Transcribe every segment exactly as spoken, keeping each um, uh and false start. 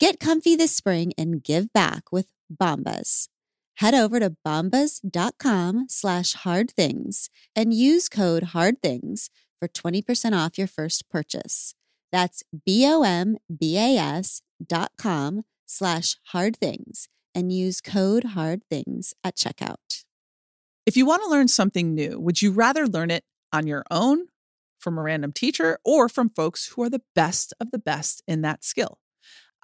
Get comfy this spring and give back with Bombas. Head over to bombas.com slash hard things and use code hard things for twenty percent off your first purchase. That's B-O-M-B-A-S dot com slash hard things and use code hard things at checkout. If you want to learn something new, would you rather learn it on your own, from a random teacher, or from folks who are the best of the best in that skill?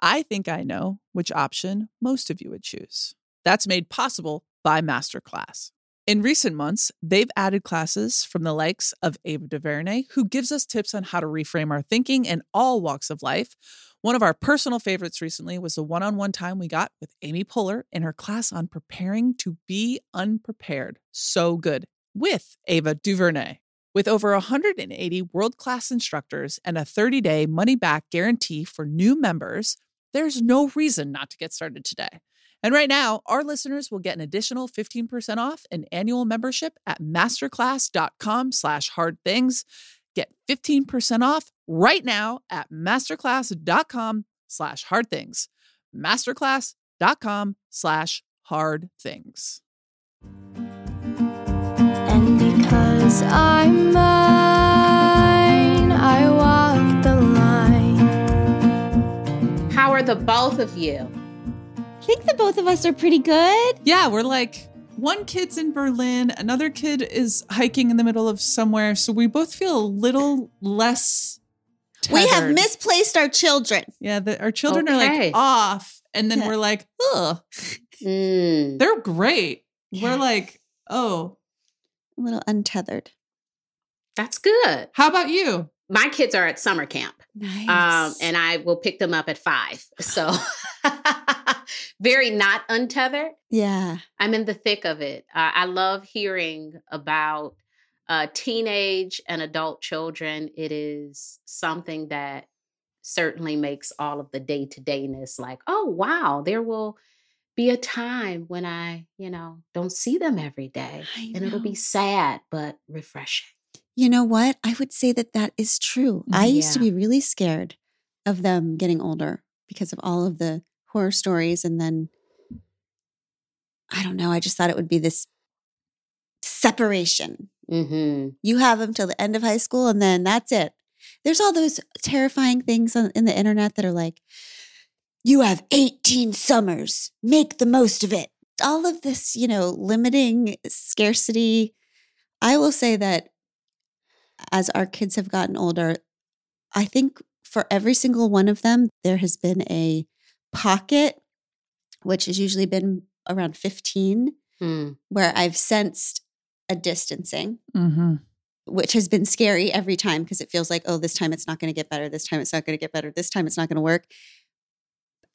I think I know which option most of you would choose. That's made possible by Masterclass. In recent months, they've added classes from the likes of Ava DuVernay, who gives us tips on how to reframe our thinking in all walks of life. One of our personal favorites recently was the one-on-one time we got with Amy Poehler in her class on preparing to be unprepared. So good. With Ava DuVernay. With over one hundred eighty world-class instructors and a thirty-day money-back guarantee for new members, there's no reason not to get started today. And right now, our listeners will get an additional fifteen percent off an annual membership at masterclass.com slash hard things. Get fifteen percent off right now at masterclass.com slash hard things. Masterclass.com slash hard things. And because I'm mine, I walk the line. How are the both of you? I think the both of us are pretty good. Yeah, we're like, one kid's in Berlin, another kid is hiking in the middle of somewhere, so we both feel a little less tethered. We have misplaced our children. Yeah, the, our children okay. are like off, and then yeah. we're like, ugh. Mm. They're great. Yeah. We're like, oh. A little untethered. That's good. How about you? My kids are at summer camp. Nice. Um, and I will pick them up at five, so... Very not untethered. Yeah. I'm in the thick of it. Uh, I love hearing about uh, teenage and adult children. It is something that certainly makes all of the day-to-dayness like, oh, wow, there will be a time when I, you know, don't see them every day. And it'll be sad, but refreshing. You know what? I would say that that is true. I yeah. used to be really scared of them getting older because of all of the horror stories. And then, I don't know, I just thought it would be this separation. Mm-hmm. You have them till the end of high school and then that's it. There's all those terrifying things on, in the internet that are like, you have eighteen summers, make the most of it. All of this, you know, limiting scarcity. I will say that as our kids have gotten older, I think for every single one of them, there has been a pocket, which has usually been around fifteen, mm. where I've sensed a distancing, mm-hmm. which has been scary every time because it feels like, oh, this time it's not going to get better. This time it's not going to get better. This time it's not going to work.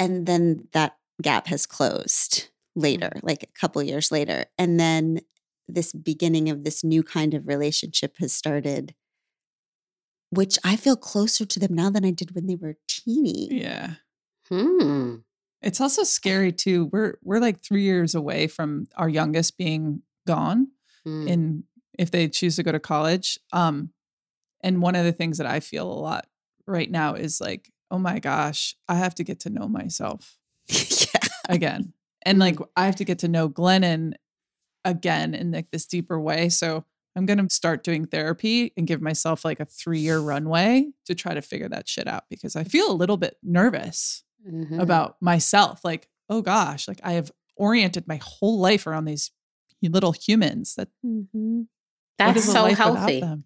And then that gap has closed later, mm. like a couple years later. And then this beginning of this new kind of relationship has started, which I feel closer to them now than I did when they were teeny. Yeah. Hmm. It's also scary too. We're we're like three years away from our youngest being gone, mm. in if they choose to go to college. Um, and one of the things that I feel a lot right now is like, oh my gosh, I have to get to know myself yeah. again, and like I have to get to know Glennon again in like this deeper way. So I'm gonna start doing therapy and give myself like a three year runway to try to figure that shit out because I feel a little bit nervous. Mm-hmm. About myself. Like, oh gosh, like I have oriented my whole life around these little humans that mm-hmm. that's so healthy. Mm-hmm.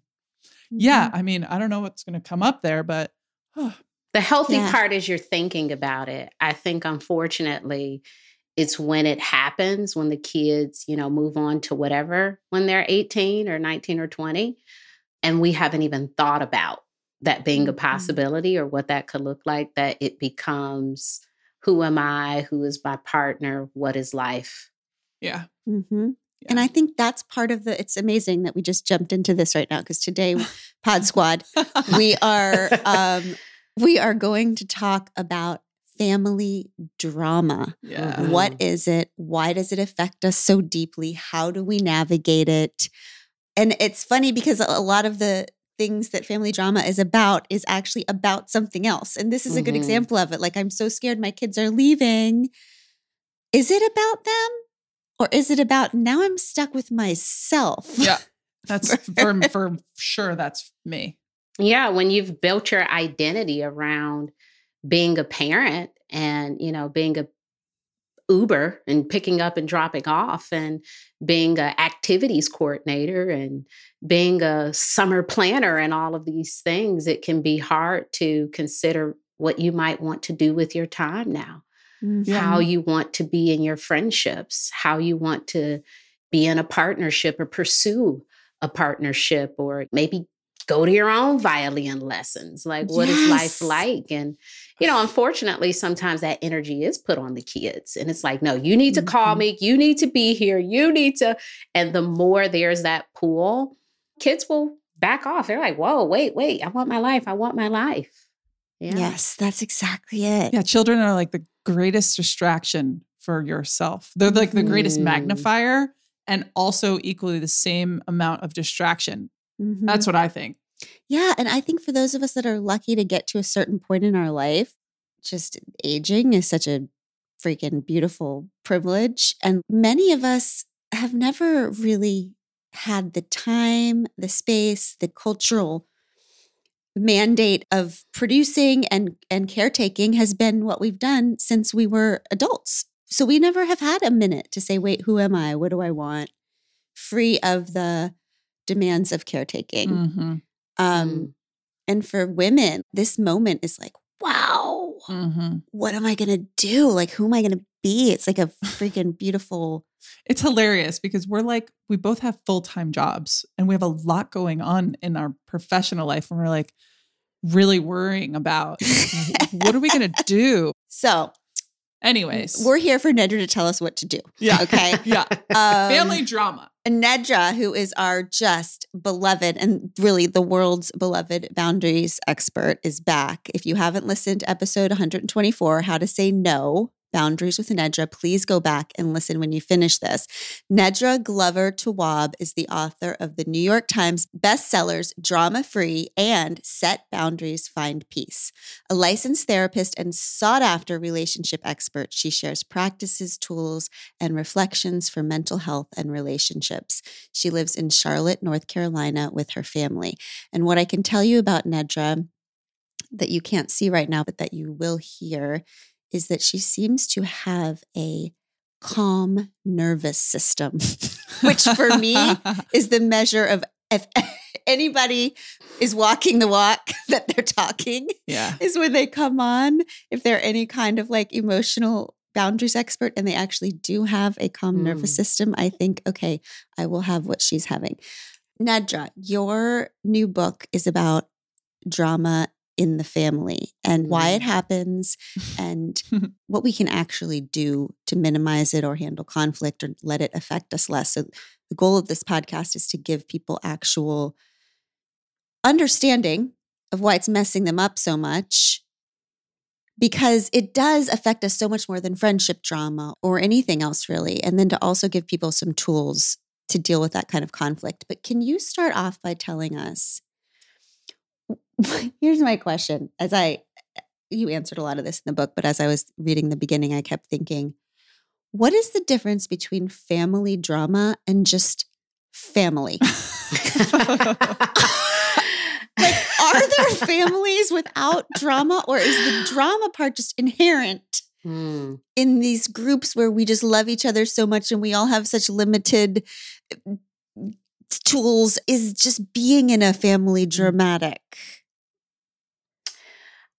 Yeah. I mean, I don't know what's going to come up there, but oh. the healthy yeah. part is you're thinking about it. I think, unfortunately, it's when it happens, when the kids, you know, move on to whatever, when they're eighteen or nineteen or twenty, and we haven't even thought about that being a possibility or what that could look like, that it becomes who am I? Who is my partner? What is life? Yeah. Mm-hmm. Yeah. And I think that's part of the, it's amazing that we just jumped into this right now because today, Pod Squad, we are um, we are going to talk about family drama. Yeah. What is it? Why does it affect us so deeply? How do we navigate it? And it's funny because a lot of the things that family drama is about is actually about something else. And this is mm-hmm. a good example of it. Like, I'm so scared my kids are leaving. Is it about them? Or is it about now I'm stuck with myself? Yeah, that's for, for sure. That's me. Yeah. When you've built your identity around being a parent and, you know, being a Uber and picking up and dropping off and being an activities coordinator and being a summer planner and all of these things, it can be hard to consider what you might want to do with your time now. Mm-hmm. How you want to be in your friendships, how you want to be in a partnership or pursue a partnership, or maybe go to your own violin lessons. Like, what yes. is life like? And, you know, unfortunately, sometimes that energy is put on the kids. And it's like, no, you need to call mm-hmm. me. You need to be here. You need to. And the more there's that pull, kids will back off. They're like, whoa, wait, wait. I want my life. I want my life. Yeah. Yes, that's exactly it. Yeah, children are like the greatest distraction for yourself. They're like the greatest mm. magnifier and also equally the same amount of distraction. Mm-hmm. That's what I think. Yeah. And I think for those of us that are lucky to get to a certain point in our life, just aging is such a freaking beautiful privilege. And many of us have never really had the time, the space, the cultural mandate of producing and and caretaking has been what we've done since we were adults. So we never have had a minute to say, wait, who am I? What do I want? Free of the demands of caretaking. Mm-hmm. Um, mm. And for women, this moment is like, wow, mm-hmm. what am I going to do? Like, who am I going to be? It's like a freaking beautiful. It's hilarious because we're like, we both have full-time jobs and we have a lot going on in our professional life. And we're like really worrying about what are we going to do? So anyways, we're here for Nedra to tell us what to do. Yeah. Okay. Yeah. Um, family drama. Nedra, who is our just beloved and really the world's beloved boundaries expert, is back. If you haven't listened to episode one hundred twenty-four, How to Say No, Boundaries with Nedra, please go back and listen when you finish this. Nedra Glover Tawwab is the author of the New York Times bestsellers Drama Free and Set Boundaries, Find Peace. A licensed therapist and sought-after relationship expert, she shares practices, tools, and reflections for mental health and relationships. She lives in Charlotte, North Carolina with her family. And what I can tell you about Nedra that you can't see right now, but that you will hear is that she seems to have a calm nervous system, which for me is the measure of if anybody is walking the walk that they're talking, yeah. is when they come on. If they're any kind of like emotional boundaries expert and they actually do have a calm mm. nervous system, I think, okay, I will have what she's having. Nedra, your new book is about drama in the family and why it happens and what we can actually do to minimize it or handle conflict or let it affect us less. So the goal of this podcast is to give people actual understanding of why it's messing them up so much, because it does affect us so much more than friendship drama or anything else really. And then to also give people some tools to deal with that kind of conflict. But can you start off by telling us, here's my question. As I, you answered a lot of this in the book, but as I was reading the beginning, I kept thinking, what is the difference between family drama and just family? Like, are there families without drama, or is the drama part just inherent mm. in these groups where we just love each other so much and we all have such limited tools? Is just being in a family dramatic?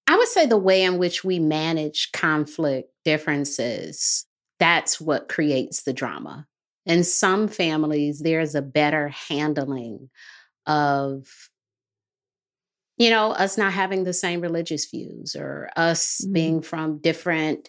I would say the way in which we manage conflict differences, that's what creates the drama. In some families, there's a better handling of, you know, us not having the same religious views or us mm-hmm. being from different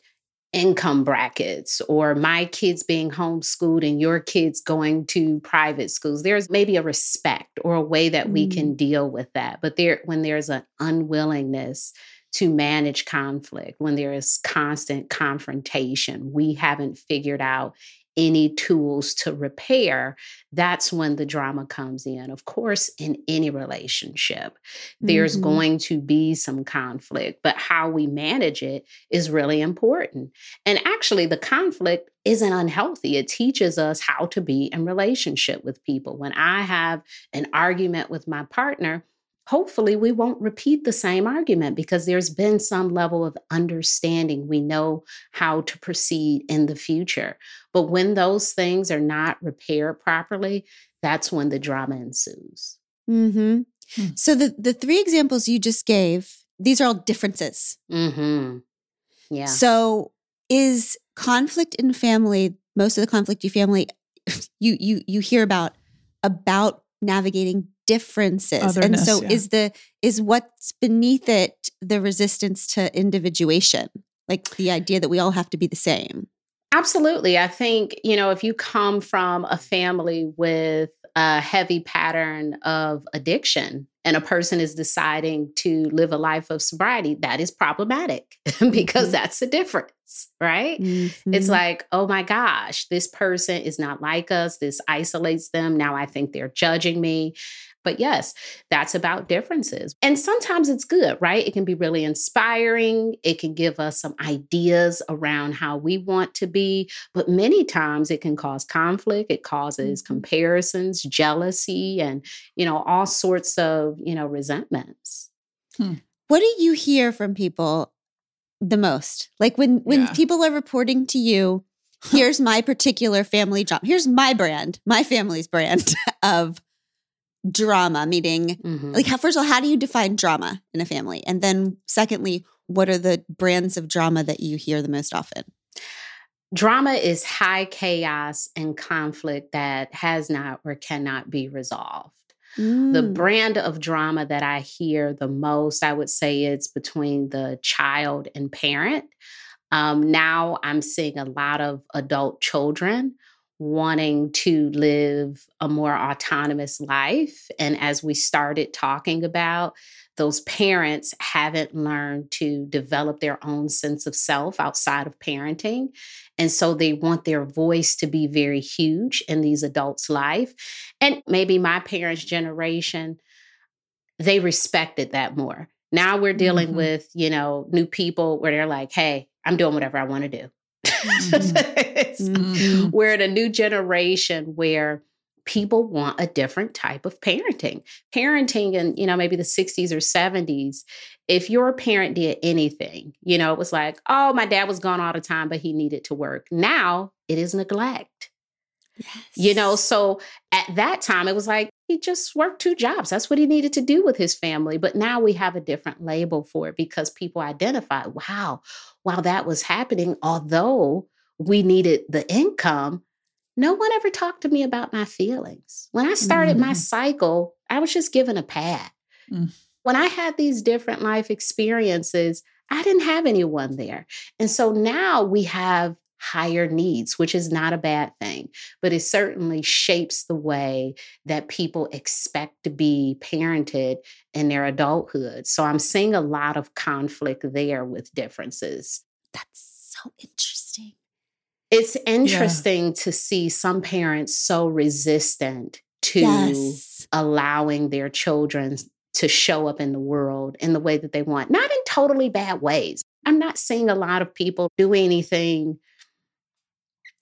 income brackets, or my kids being homeschooled and your kids going to private schools. There's maybe a respect or a way that mm-hmm. we can deal with that. But there, when there's an unwillingness to manage conflict, when there is constant confrontation, we haven't figured out any tools to repair, that's when the drama comes in. Of course, in any relationship, there's mm-hmm. going to be some conflict, but how we manage it is really important. And actually, the conflict isn't unhealthy. It teaches us how to be in relationship with people. When I have an argument with my partner, hopefully we won't repeat the same argument because there's been some level of understanding. We know how to proceed in the future. But when those things are not repaired properly, that's when the drama ensues. Mm-hmm. Mm. So the, the three examples you just gave, these are all differences. Mm-hmm. Yeah. So is conflict in family, most of the conflict you family, you you you hear about, about navigating differences. Otherness, and so yeah. is the is what's beneath it the resistance to individuation? Like the idea that we all have to be the same? Absolutely. I think, you know, if you come from a family with a heavy pattern of addiction and a person is deciding to live a life of sobriety, that is problematic because mm-hmm. that's a difference, right? Mm-hmm. It's like, oh my gosh, this person is not like us. This isolates them. Now I think they're judging me. But yes, that's about differences. And sometimes it's good, right? It can be really inspiring. It can give us some ideas around how we want to be. But many times it can cause conflict. It causes comparisons, jealousy, and, you know, all sorts of, you know, resentments. Hmm. What do you hear from people the most? Like when, when yeah. people are reporting to you, here's my particular family drama. Here's my brand, my family's brand of drama, meaning mm-hmm. like, how, first of all, how do you define drama in a family? And then secondly, what are the brands of drama that you hear the most often? Drama is high chaos and conflict that has not or cannot be resolved. Mm. The brand of drama that I hear the most, I would say it's between the child and parent. Um, now I'm seeing a lot of adult children wanting to live a more autonomous life. And as we started talking about, those parents haven't learned to develop their own sense of self outside of parenting. And so they want their voice to be very huge in these adults' life. And maybe my parents' generation, they respected that more. Now we're dealing mm-hmm. with, you know, new people where they're like, hey, I'm doing whatever I want to do. Mm-hmm. Mm-hmm. We're in a new generation where people want a different type of parenting. Parenting in, you know, maybe the sixties or seventies, if your parent did anything, you know, it was like, oh, my dad was gone all the time, but he needed to work. Now it is neglect. Yes. You know, so at that time, it was like, he just worked two jobs. That's what he needed to do with his family. But now we have a different label for it because people identify, wow, while that was happening, although we needed the income, no one ever talked to me about my feelings. When I started mm-hmm. my cycle, I was just given a pad. Mm. When I had these different life experiences, I didn't have anyone there. And so now we have higher needs, which is not a bad thing, but it certainly shapes the way that people expect to be parented in their adulthood. So I'm seeing a lot of conflict there with differences. That's so interesting. It's interesting yeah. to see some parents so resistant to yes. allowing their children to show up in the world in the way that they want, not in totally bad ways. I'm not seeing a lot of people do anything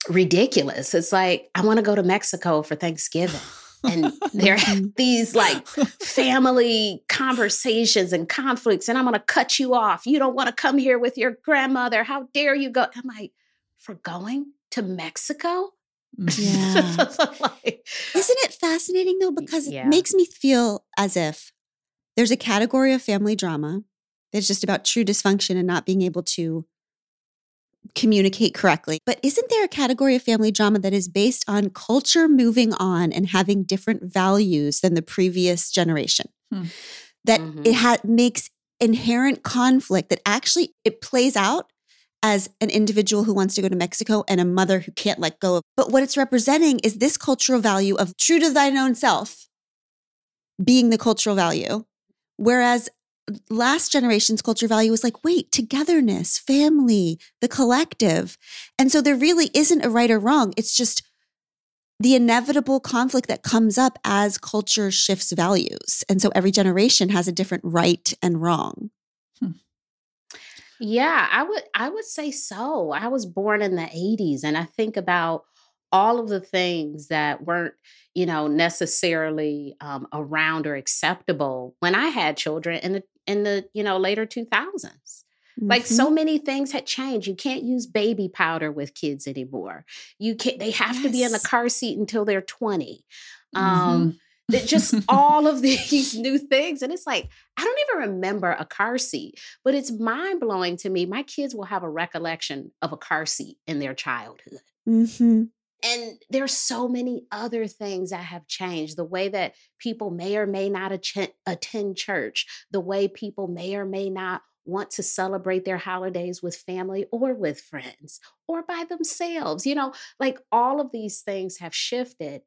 ridiculous. It's like, I want to go to Mexico for Thanksgiving. And there are these like family conversations and conflicts, and I'm going to cut you off. You don't want to come here with your grandmother. How dare you go? I'm like, for going to Mexico? Yeah. Like, isn't it fascinating though? Because yeah. it makes me feel as if there's a category of family drama that's just about true dysfunction and not being able to communicate correctly. But isn't there a category of family drama that is based on culture moving on and having different values than the previous generation? Hmm. That mm-hmm. it ha- makes inherent conflict that actually it plays out as an individual who wants to go to Mexico and a mother who can't let go of. But what it's representing is this cultural value of true to thine own self being the cultural value. Whereas last generation's culture value was like, wait, togetherness, family, the collective. And so there really isn't a right or wrong. It's just the inevitable conflict that comes up as culture shifts values. And so every generation has a different right and wrong. Hmm. Yeah, I would I would say so. I was born in the eighties, and I think about all of the things that weren't, you know, necessarily um, around or acceptable when I had children in the in the, you know, later two thousands. Like mm-hmm. so many things had changed. You can't use baby powder with kids anymore. You can't, they have yes. to be in the car seat until they're twenty. Um, mm-hmm. Just all of these new things. And it's like, I don't even remember a car seat, but it's mind blowing to me. My kids will have a recollection of a car seat in their childhood. Mm-hmm. And there's so many other things that have changed. The way that people may or may not att- attend church, the way people may or may not want to celebrate their holidays with family or with friends or by themselves. You know, like all of these things have shifted.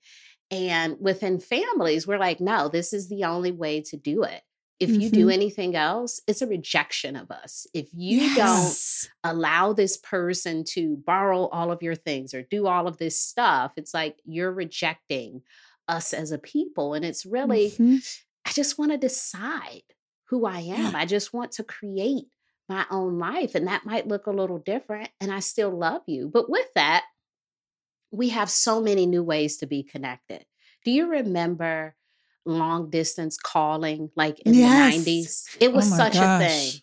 And within families, we're like, no, this is the only way to do it. If mm-hmm. you do anything else, it's a rejection of us. If you yes. don't allow this person to borrow all of your things or do all of this stuff, it's like you're rejecting us as a people. And it's really, mm-hmm. I just want to decide who I am. Yeah. I just want to create my own life. And that might look a little different. And I still love you. But with that, we have so many new ways to be connected. Do you remember long distance calling like in yes. the nineties? It was oh such gosh. a thing.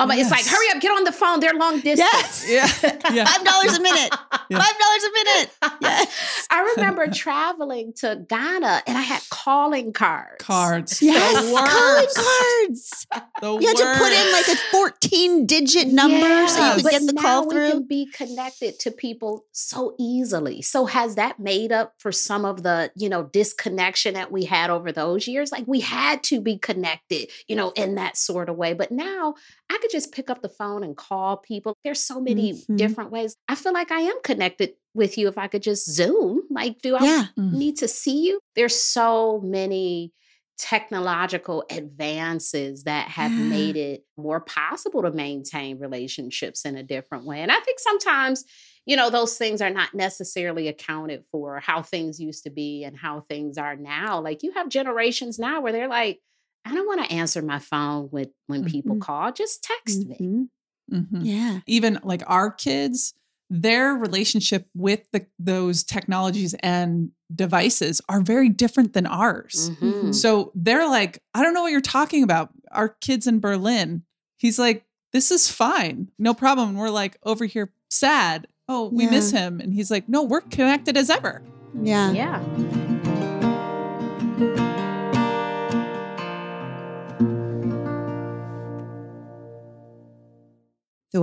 Oh, but yes. it's like, hurry up, get on the phone. They're long distance. Yes. Yeah. Yeah. five dollars a minute. Yeah. five dollars a minute. Yes. I remember traveling to Ghana and I had calling cards. Cards. Yes. The calling cards. The you worst. Had to put in like a fourteen digit number yeah, so you could get the call through. But now we can be connected to people so easily. So has that made up for some of the, you know, disconnection that we had over those years? Like we had to be connected, you know, in that sort of way. But now I could just pick up the phone and call people. There's so many mm-hmm. different ways. I feel like I am connected with you if I could just Zoom. Like, do I yeah. mm-hmm. need to see you? There's so many technological advances that have yeah. made it more possible to maintain relationships in a different way. And I think sometimes, you know, those things are not necessarily accounted for, how things used to be and how things are now. Like you have generations now where they're like, I don't want to answer my phone with when people mm-hmm. call. Just text mm-hmm. me. Mm-hmm. Yeah. Even like our kids, their relationship with the, those technologies and devices are very different than ours. Mm-hmm. So they're like, I don't know what you're talking about. Our kids in Berlin, he's like, this is fine. No problem. We're like over here sad. Oh, we yeah. miss him. And he's like, no, we're connected as ever. Yeah. Yeah. The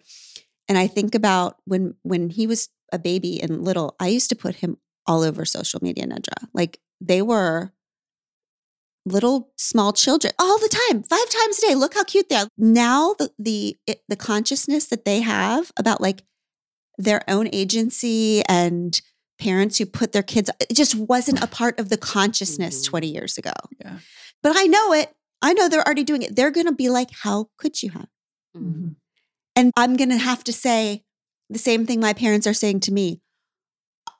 And I think about when when he was a baby and little, I used to put him all over social media, Nedra. Like they were little small children all the time, five times a day. Look how cute they are. Now the the, it, the consciousness that they have about like their own agency and parents who put their kids, it just wasn't a part of the consciousness mm-hmm. twenty years ago. Yeah. But I know it. I know they're already doing it. They're going to be like, how could you have? Mm-hmm. And I'm going to have to say the same thing my parents are saying to me.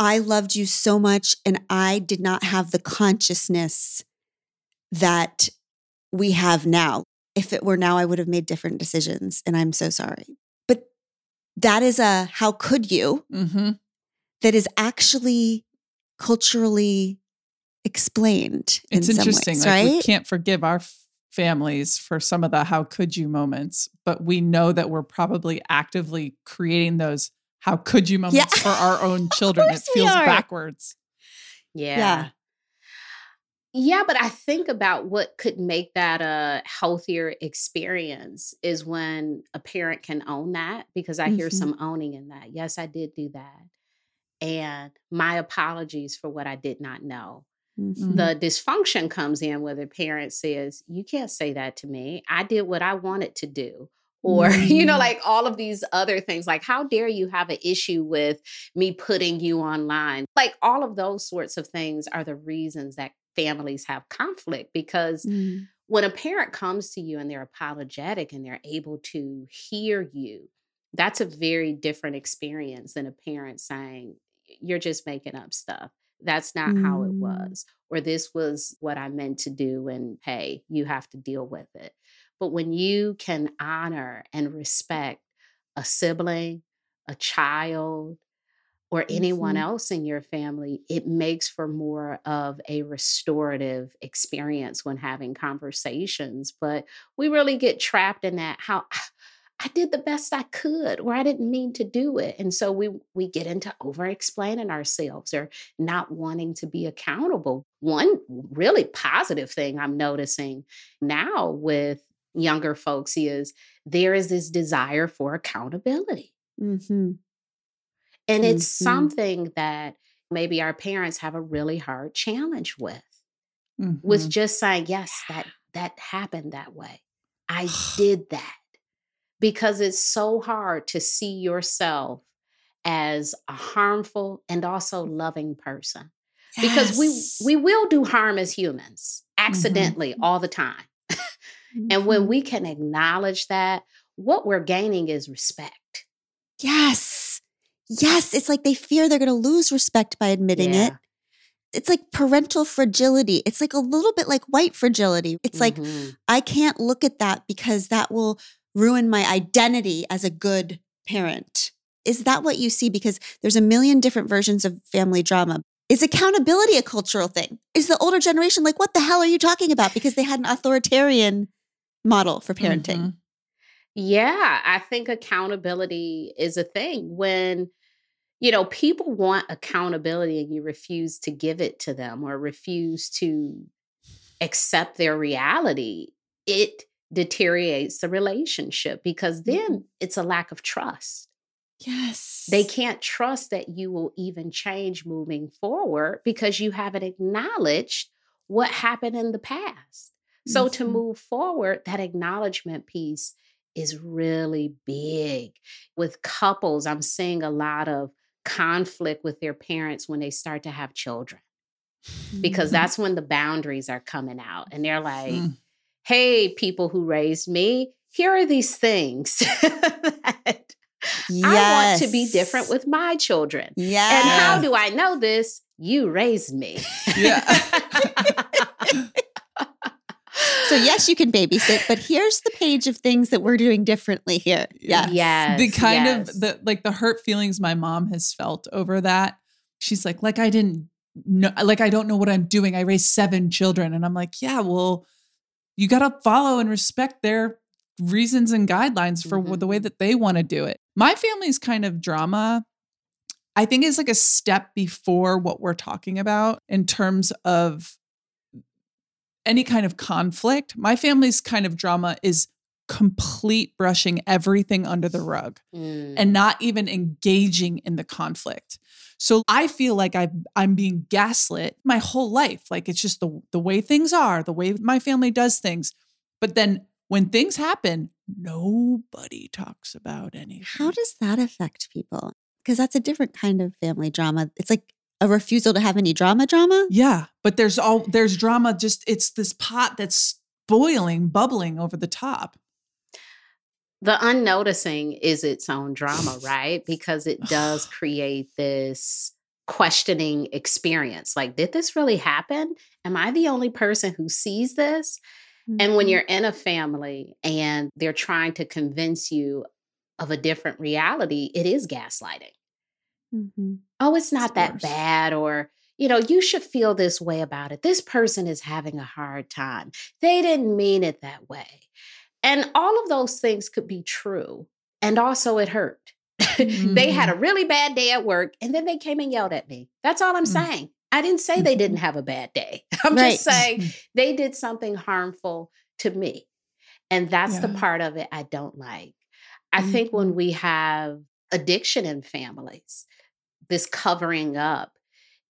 I loved you so much and I did not have the consciousness that we have now. If it were now, I would have made different decisions and I'm so sorry. But that is a how could you mm-hmm. that is actually culturally explained in some ways, right? It's interesting. Like we can't forgive our f- families for some of the how could you moments, but we know that we're probably actively creating those how could you moments yeah. for our own children. It feels backwards. Yeah. yeah. Yeah, but I think about what could make that a healthier experience is when a parent can own that, because I mm-hmm. hear some owning in that. Yes, I did do that. And my apologies for what I did not know. Mm-hmm. The dysfunction comes in where the parent says, you can't say that to me. I did what I wanted to do. Or, mm-hmm. you know, like all of these other things, like how dare you have an issue with me putting you online? Like all of those sorts of things are the reasons that families have conflict, because mm-hmm. when a parent comes to you and they're apologetic and they're able to hear you, that's a very different experience than a parent saying, you're just making up stuff. That's not mm. how it was, or this was what I meant to do, and hey, you have to deal with it. But when you can honor and respect a sibling, a child, or anyone mm-hmm. else in your family, it makes for more of a restorative experience when having conversations. But we really get trapped in that how I did the best I could, or I didn't mean to do it. And so we we get into over-explaining ourselves or not wanting to be accountable. One really positive thing I'm noticing now with younger folks is there is this desire for accountability. Mm-hmm. And it's mm-hmm. something that maybe our parents have a really hard challenge with, mm-hmm. with just saying, yes, that that happened that way. I did that. Because it's so hard to see yourself as a harmful and also loving person. Yes. Because we we will do harm as humans accidentally mm-hmm. all the time. mm-hmm. And when we can acknowledge that, what we're gaining is respect. Yes. Yes. It's like they fear they're going to lose respect by admitting yeah. it. It's like parental fragility. It's like a little bit like white fragility. It's mm-hmm. like, I can't look at that because that will ruin my identity as a good parent. Is that what you see? Because there's a million different versions of family drama. Is accountability a cultural thing? Is the older generation like, what the hell are you talking about? Because they had an authoritarian model for parenting. Mm-hmm. Yeah, I think accountability is a thing. When, you know, people want accountability and you refuse to give it to them or refuse to accept their reality, it deteriorates the relationship, because then it's a lack of trust. Yes. They can't trust that you will even change moving forward because you haven't acknowledged what happened in the past. So mm-hmm. to move forward, that acknowledgement piece is really big. With couples, I'm seeing a lot of conflict with their parents when they start to have children, because mm-hmm. that's when the boundaries are coming out and they're like, mm. hey, people who raised me, here are these things that yes. I want to be different with my children. Yes. And how do I know this? You raised me. Yeah. So yes, you can babysit, but here's the page of things that we're doing differently here. Yes. yes the kind yes. of the like the hurt feelings my mom has felt over that. She's like, like I didn't know, like I don't know what I'm doing. I raised seven children. And I'm like, yeah, well, you got to follow and respect their reasons and guidelines for mm-hmm. the way that they want to do it. My family's kind of drama, I think, is like a step before what we're talking about in terms of any kind of conflict. My family's kind of drama is complete brushing everything under the rug mm. and not even engaging in the conflict. So I feel like I've, I'm being gaslit my whole life. Like, it's just the, the way things are, the way my family does things. But then when things happen, nobody talks about anything. How does that affect people? Because that's a different kind of family drama. It's like a refusal to have any drama drama. Yeah. But there's all, there's drama. Just, it's this pot that's boiling, bubbling over the top. The unnoticing is its own drama, right? Because it does create this questioning experience. Like, did this really happen? Am I the only person who sees this? Mm-hmm. And when you're in a family and they're trying to convince you of a different reality, it is gaslighting. Mm-hmm. Oh, it's not that bad, or, you know, you should feel this way about it. This person is having a hard time. They didn't mean it that way. And all of those things could be true. And also it hurt. Mm. They had a really bad day at work and then they came and yelled at me. That's all I'm mm. saying. I didn't say they didn't have a bad day. I'm right. just saying they did something harmful to me. And that's yeah. the part of it I don't like. I mm. think when we have addiction in families, this covering up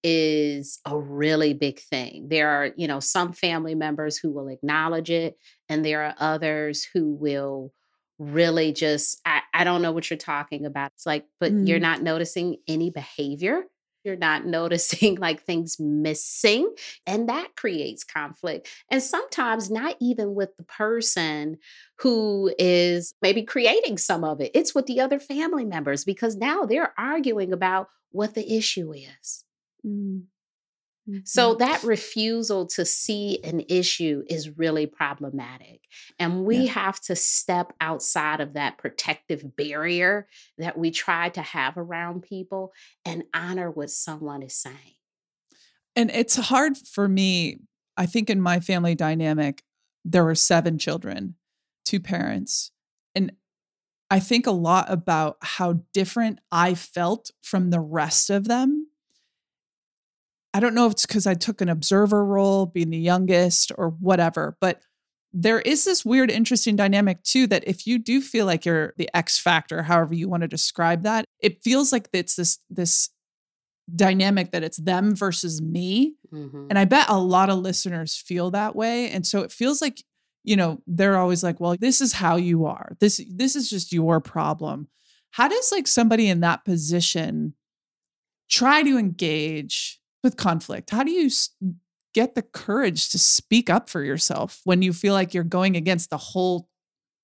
is a really big thing. There are, you know, some family members who will acknowledge it, and there are others who will really just, I, I don't know what you're talking about. It's like, but mm. you're not noticing any behavior. You're not noticing like things missing. And that creates conflict. And sometimes not even with the person who is maybe creating some of it. It's with the other family members, because now they're arguing about what the issue is. Mm-hmm. So that refusal to see an issue is really problematic. And we yeah. have to step outside of that protective barrier that we try to have around people and honor what someone is saying. And it's hard for me. I think in my family dynamic, there were seven children, two parents. And I think a lot about how different I felt from the rest of them. I don't know if it's because I took an observer role, being the youngest or whatever, but there is this weird, interesting dynamic too, that if you do feel like you're the X factor, however you want to describe that, it feels like it's this, this dynamic that it's them versus me. Mm-hmm. And I bet a lot of listeners feel that way. And so it feels like, you know, they're always like, well, this is how you are. This, this is just your problem. How does like somebody in that position try to engage with conflict? How do you get the courage to speak up for yourself when you feel like you're going against the whole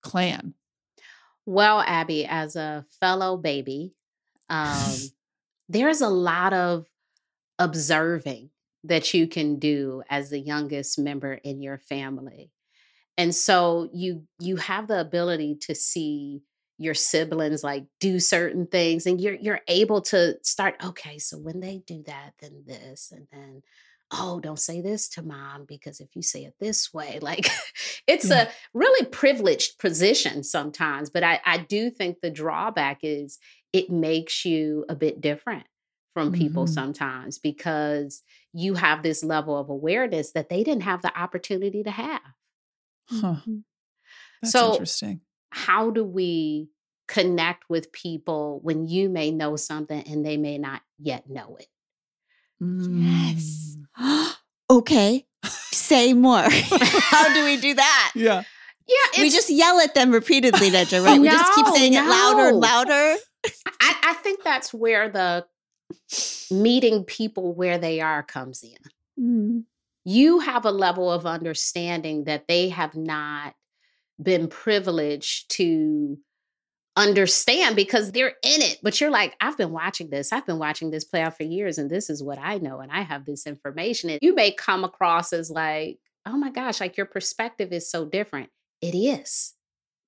clan? Well, Abby, as a fellow baby, um, there's a lot of observing that you can do as the youngest member in your family. And so you you have the ability to see your siblings like do certain things, and you're you're able to start, okay, so when they do that, then this, and then, oh, don't say this to mom, because if you say it this way, like it's yeah. a really privileged position sometimes. But I, I do think the drawback is it makes you a bit different from mm-hmm. people sometimes, because you have this level of awareness that they didn't have the opportunity to have. Huh. That's so interesting. How do we connect with people when you may know something and they may not yet know it? Yes. Okay. Say more. How do we do that? Yeah. Yeah. It's... We just yell at them repeatedly, Nedra, right? No, we just keep saying no. it louder and louder. I, I think that's where the meeting people where they are comes in. Mm-hmm. You have a level of understanding that they have not been privileged to understand, because they're in it, but you're like, I've been watching this, I've been watching this play out for years, and this is what I know, and I have this information. And you may come across as like, oh my gosh, like your perspective is so different. It is.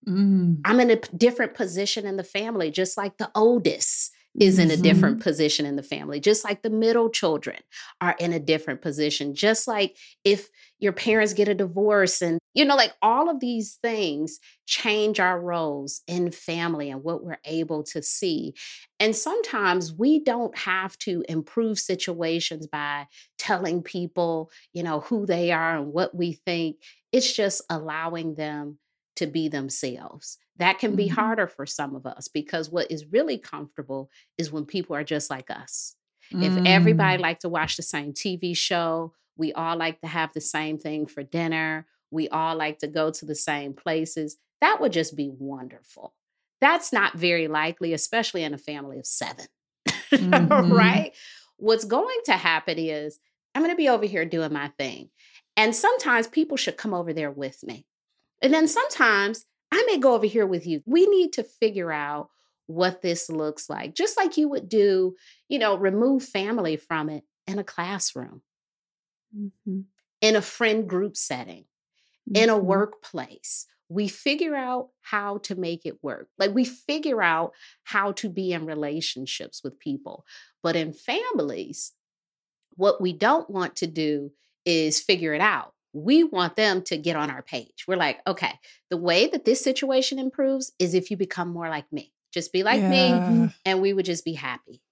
Mm. I'm in a different position in the family, just like the oldest. is in a different position in the family, just like the middle children are in a different position, just like if your parents get a divorce and, you know, like all of these things change our roles in family and what we're able to see. And sometimes we don't have to improve situations by telling people, you know, who they are and what we think. It's just allowing them to be themselves. That can be mm-hmm. harder for some of us because what is really comfortable is when people are just like us. Mm. If everybody liked to watch the same T V show, we all like to have the same thing for dinner, we all like to go to the same places, that would just be wonderful. That's not very likely, especially in a family of seven, mm-hmm. right? What's going to happen is I'm going to be over here doing my thing. And sometimes people should come over there with me. And then sometimes I may go over here with you. We need to figure out what this looks like, just like you would do, you know, remove family from it in a classroom, mm-hmm. in a friend group setting, mm-hmm. in a workplace. We figure out how to make it work. Like we figure out how to be in relationships with people. But in families, what we don't want to do is figure it out. We want them to get on our page. We're like, okay, the way that this situation improves is if you become more like me. Just be like yeah. me, and we would just be happy.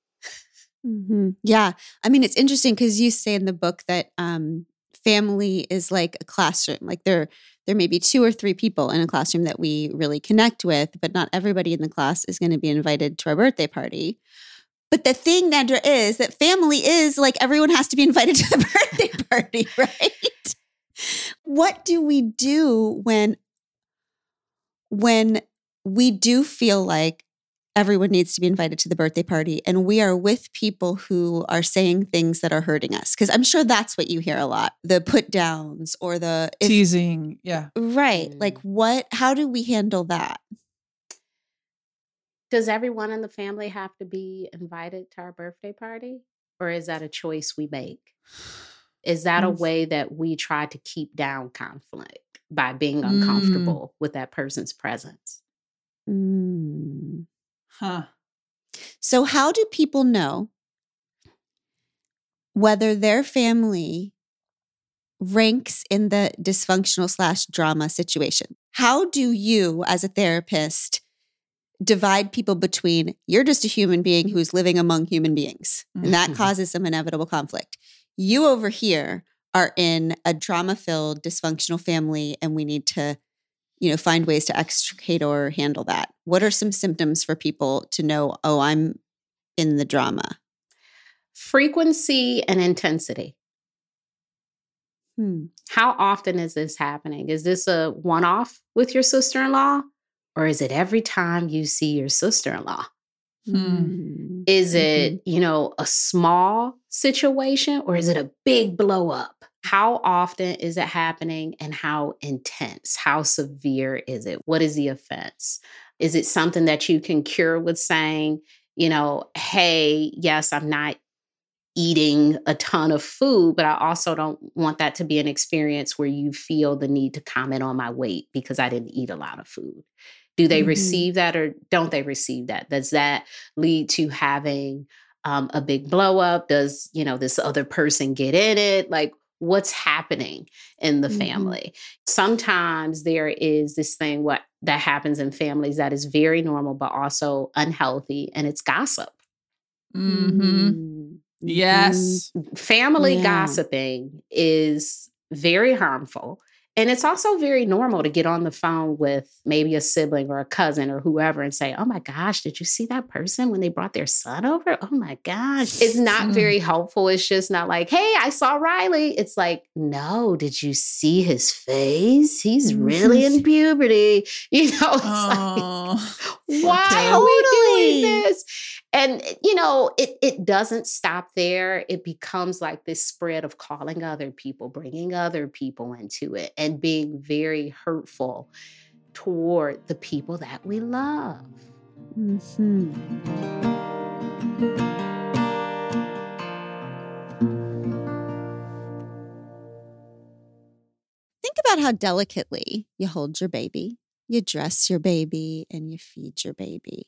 Mm-hmm. Yeah. I mean, it's interesting because you say in the book that um, family is like a classroom. Like there, there may be two or three people in a classroom that we really connect with, but not everybody in the class is going to be invited to our birthday party. But the thing, Nedra, is that family is like everyone has to be invited to the birthday party, right? What do we do when, when we do feel like everyone needs to be invited to the birthday party and we are with people who are saying things that are hurting us? Because I'm sure that's what you hear a lot, the put downs or the if, teasing. Yeah. Right. Mm. Like what, how do we handle that? Does everyone in the family have to be invited to our birthday party? Or is that a choice we make? Is that a way that we try to keep down conflict by being uncomfortable mm. with that person's presence? Mm. Huh. So how do people know whether their family ranks in the dysfunctional slash drama situation? How do you, as a therapist, divide people between you're just a human being who's living among human beings, mm-hmm. and that causes some inevitable conflict? You over here are in a drama-filled, dysfunctional family, and we need to, you know, find ways to extricate or handle that. What are some symptoms for people to know, oh, I'm in the drama? Frequency and intensity. Hmm. How often is this happening? Is this a one-off with your sister-in-law, or is it every time you see your sister-in-law? Mm-hmm. Is it, you know, a small situation or is it a big blow up? How often is it happening and how intense? How severe is it? What is the offense? Is it something that you can cure with saying, you know, hey, yes, I'm not eating a ton of food, but I also don't want that to be an experience where you feel the need to comment on my weight because I didn't eat a lot of food. Do they mm-hmm. receive that or don't they receive that? Does that lead to having um, a big blow up? Does, you know, this other person get in it? Like what's happening in the mm-hmm. family? Sometimes there is this thing what that happens in families that is very normal, but also unhealthy. And it's gossip. Mm-hmm. Yes. Mm-hmm. Family yeah. gossiping is very harmful. And it's also very normal to get on the phone with maybe a sibling or a cousin or whoever and say, oh my gosh, did you see that person when they brought their son over? Oh my gosh. It's not very helpful. It's just not like, hey, I saw Riley. It's like, no, did you see his face? He's really in puberty. You know, it's oh, like, why totally. Are we doing this? And, you know, it it doesn't stop there. It becomes like this spread of calling other people, bringing other people into it, and being very hurtful toward the people that we love. Mm-hmm. Think about how delicately you hold your baby, you dress your baby, and you feed your baby.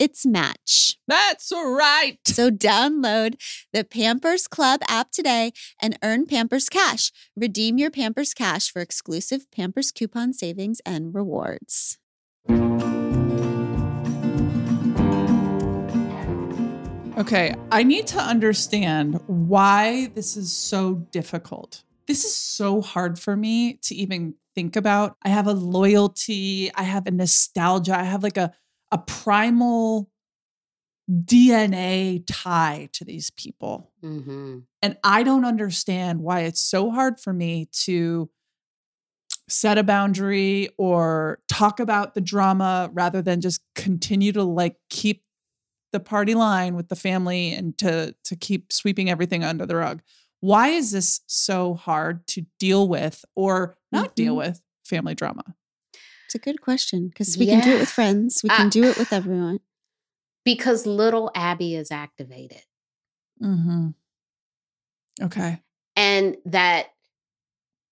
its match. That's right. So download the Pampers Club app today and earn Pampers Cash. Redeem your Pampers Cash for exclusive Pampers coupon savings and rewards. Okay, I need to understand why this is so difficult. This is so hard for me to even think about. I have a loyalty. I have a nostalgia. I have like a a primal D N A tie to these people. Mm-hmm. And I don't understand why it's so hard for me to set a boundary or talk about the drama rather than just continue to like keep the party line with the family and to, to keep sweeping everything under the rug. Why is this so hard to deal with or not mm-hmm. deal with family drama? It's a good question because we yeah. can do it with friends. We can uh, do it with everyone. Because little Abby is activated. Mm-hmm. Okay. And that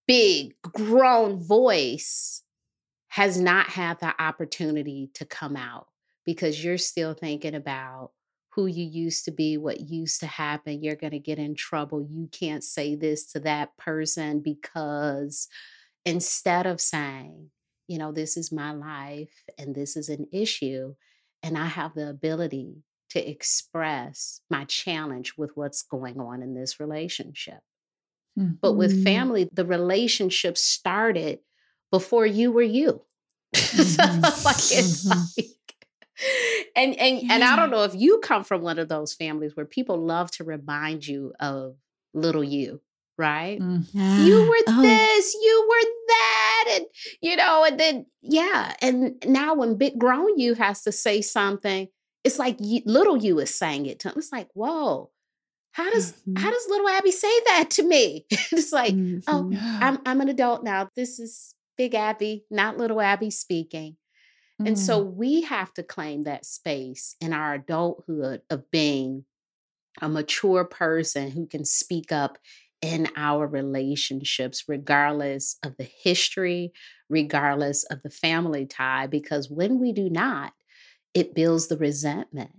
big grown voice has not had the opportunity to come out because you're still thinking about who you used to be, what used to happen. You're going to get in trouble. You can't say this to that person because instead of saying, you know, this is my life and this is an issue and I have the ability to express my challenge with what's going on in this relationship. Mm-hmm. But with family, the relationship started before you were you. Mm-hmm. like it's mm-hmm. like, and, and, yeah. and I don't know if you come from one of those families where people love to remind you of little you. Right? Mm-hmm. You were oh. this, you were that. And, you know, and then, yeah. And now when big grown you has to say something, it's like you, little you is saying it to him. It's like, whoa, how does, mm-hmm. how does little Abby say that to me? It's like, mm-hmm. oh, I'm, I'm an adult now. This is big Abby, not little Abby speaking. Mm-hmm. And so we have to claim that space in our adulthood of being a mature person who can speak up in our relationships, regardless of the history, regardless of the family tie, because when we do not, it builds the resentment.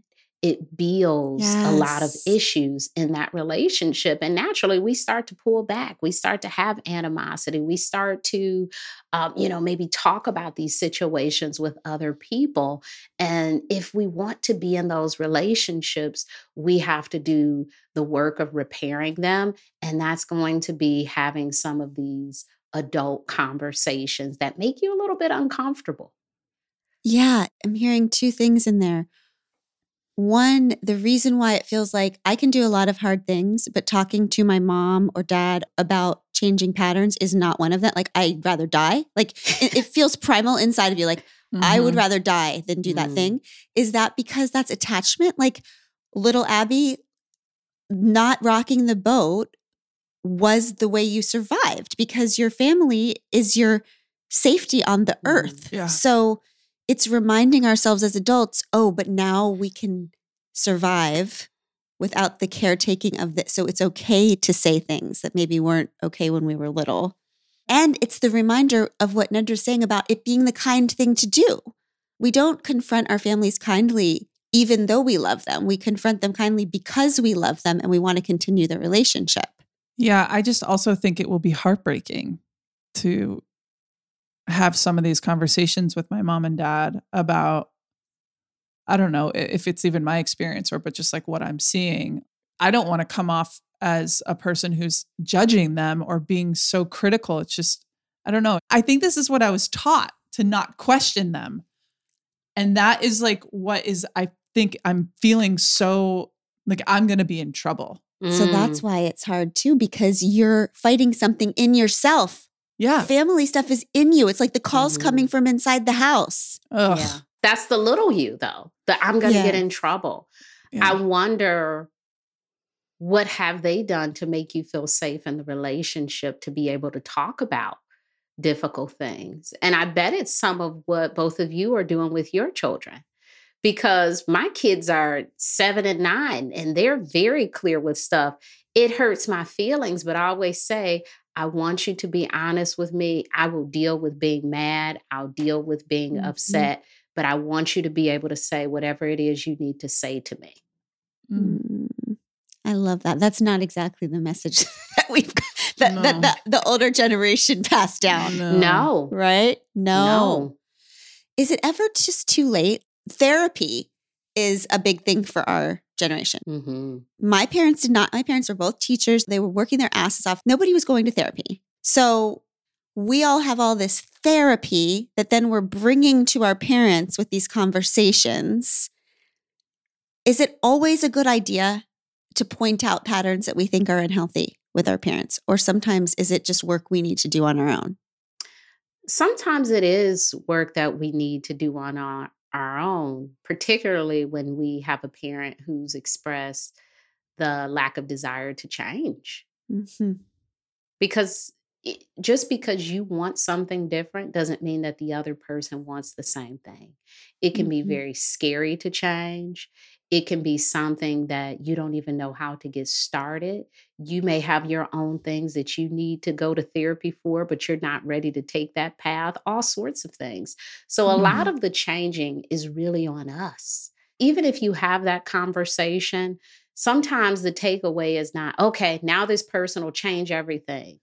It builds yes. a lot of issues in that relationship. And naturally, we start to pull back. We start to have animosity. We start to, um, you know, maybe talk about these situations with other people. And if we want to be in those relationships, we have to do the work of repairing them. And that's going to be having some of these adult conversations that make you a little bit uncomfortable. Yeah, I'm hearing two things in there. One, the reason why it feels like I can do a lot of hard things, but talking to my mom or dad about changing patterns is not one of them. Like, I'd rather die. Like, it, it feels primal inside of you. Like, mm-hmm. I would rather die than do mm-hmm. that thing. Is that because that's attachment? Like, little Abby not rocking the boat was the way you survived because your family is your safety on the earth. Yeah. So it's reminding ourselves as adults, oh, but now we can survive without the caretaking of this. So it's okay to say things that maybe weren't okay when we were little. And it's the reminder of what Nedra's saying about it being the kind thing to do. We don't confront our families kindly, even though we love them. We confront them kindly because we love them and we want to continue the relationship. Yeah, I just also think it will be heartbreaking to have some of these conversations with my mom and dad about, I don't know if it's even my experience or, but just like what I'm seeing. I don't want to come off as a person who's judging them or being so critical. It's just, I don't know. I think this is what I was taught to not question them. And that is like, what is, I think I'm feeling so like I'm going to be in trouble. Mm. So that's why it's hard too, because you're fighting something in yourself. Yeah. Family stuff is in you. It's like the calls mm-hmm. coming from inside the house. Ugh. Yeah. That's the little you though, that I'm going to yeah. get in trouble. Yeah. I wonder what have they done to make you feel safe in the relationship to be able to talk about difficult things. And I bet it's some of what both of you are doing with your children, because my kids are seven and nine and they're very clear with stuff. It hurts my feelings, but I always say, I want you to be honest with me. I will deal with being mad. I'll deal with being mm-hmm. upset, but I want you to be able to say whatever it is you need to say to me. Mm. I love that. That's not exactly the message that we've got. That, no. that, that the older generation passed down. No. no. Right? No. no. Is it ever just too late? Therapy is a big thing for our generation. Mm-hmm. My parents did not. My parents were both teachers. They were working their asses off. Nobody was going to therapy. So we all have all this therapy that then we're bringing to our parents with these conversations. Is it always a good idea to point out patterns that we think are unhealthy with our parents? Or sometimes is it just work we need to do on our own? Sometimes it is work that we need to do on our, our own, particularly when we have a parent who's expressed the lack of desire to change. Mm-hmm. Because it, just because you want something different doesn't mean that the other person wants the same thing. It can mm-hmm. be very scary to change. It can be something that you don't even know how to get started. You may have your own things that you need to go to therapy for, but you're not ready to take that path, all sorts of things. So a mm. lot of the changing is really on us. Even if you have that conversation, sometimes the takeaway is not, okay, now this person will change everything.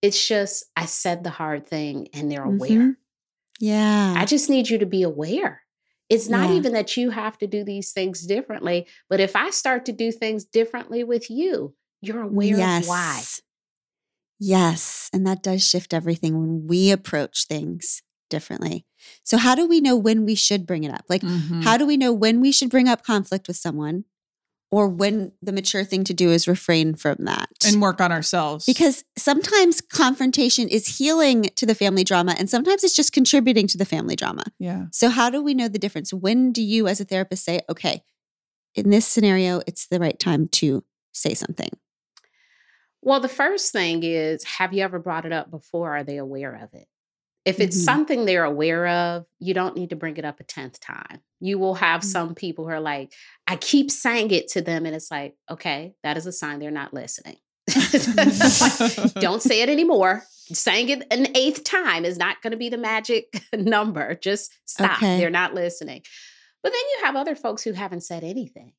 It's just, I said the hard thing and they're mm-hmm. aware. Yeah. I just need you to be aware. It's not yeah. even that you have to do these things differently, but if I start to do things differently with you, you're aware yes. of why. Yes. And that does shift everything when we approach things differently. So how do we know when we should bring it up? Like, mm-hmm. how do we know when we should bring up conflict with someone or when the mature thing to do is refrain from that? And work on ourselves. Because sometimes confrontation is healing to the family drama and sometimes it's just contributing to the family drama. Yeah. So how do we know the difference? When do you as a therapist say, okay, in this scenario, it's the right time to say something? Well, the first thing is, have you ever brought it up before? Are they aware of it? If it's mm-hmm. something they're aware of, you don't need to bring it up a tenth time. You will have mm-hmm. some people who are like, I keep saying it to them. And it's like, okay, that is a sign they're not listening. Like, don't say it anymore. Saying it an eighth time is not going to be the magic number. Just stop. Okay. They're not listening. But then you have other folks who haven't said anything.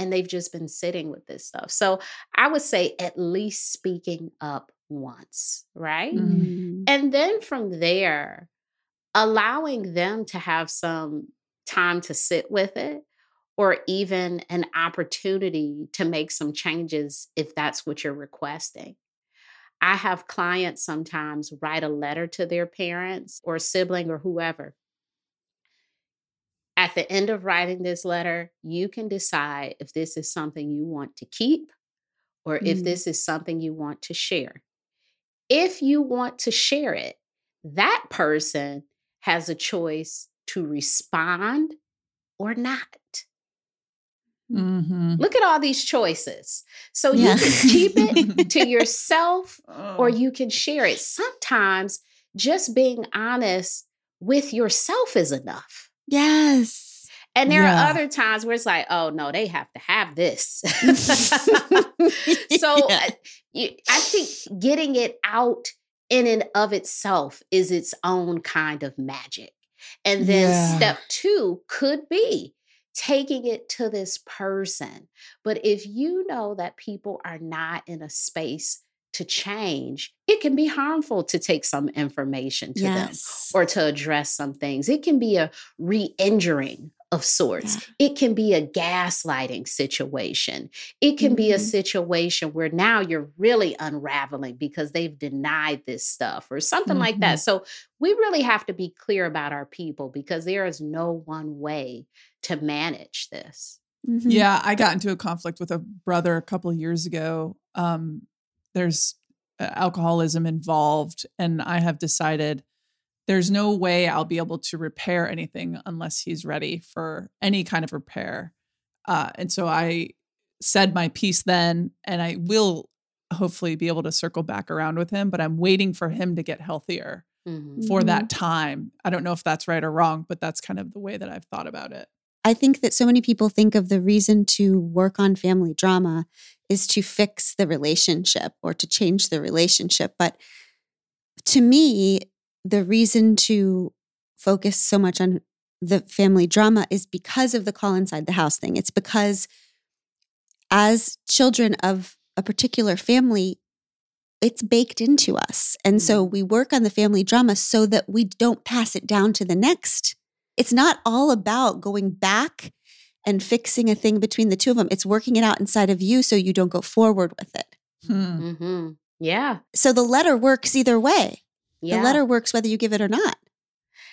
And they've just been sitting with this stuff. So I would say at least speaking up once, right? Mm-hmm. And then from there, allowing them to have some time to sit with it, or even an opportunity to make some changes if that's what you're requesting. I have clients sometimes write a letter to their parents or sibling or whoever. At the end of writing this letter, you can decide if this is something you want to keep or if mm. this is something you want to share. If you want to share it, that person has a choice to respond or not. Mm-hmm. Look at all these choices. So yeah. you can keep it to yourself oh. or you can share it. Sometimes just being honest with yourself is enough. Yes. And there yeah. are other times where it's like, oh, no, they have to have this. So yeah. you, I think getting it out in and of itself is its own kind of magic. And then yeah. step two could be taking it to this person. But if you know that people are not in a space to change, it can be harmful to take some information to yes. them or to address some things. It can be a re-injuring of sorts. Yeah. It can be a gaslighting situation. It can mm-hmm. be a situation where now you're really unraveling because they've denied this stuff or something mm-hmm. like that. So we really have to be clear about our people because there is no one way to manage this. Mm-hmm. Yeah, I got into a conflict with a brother a couple of years ago. Um, there's alcoholism involved, and I have decided there's no way I'll be able to repair anything unless he's ready for any kind of repair. Uh, and so I said my piece then, and I will hopefully be able to circle back around with him, but I'm waiting for him to get healthier mm-hmm. for that time. I don't know if that's right or wrong, but that's kind of the way that I've thought about it. I think that so many people think of the reason to work on family drama is to fix the relationship or to change the relationship. But to me, the reason to focus so much on the family drama is because of the call inside the house thing. It's because as children of a particular family, it's baked into us. And so we work on the family drama so that we don't pass it down to the next. It's not all about going back and fixing a thing between the two of them. It's working it out inside of you so you don't go forward with it. Hmm. Mm-hmm. Yeah. So the letter works either way. Yeah. The letter works whether you give it or not.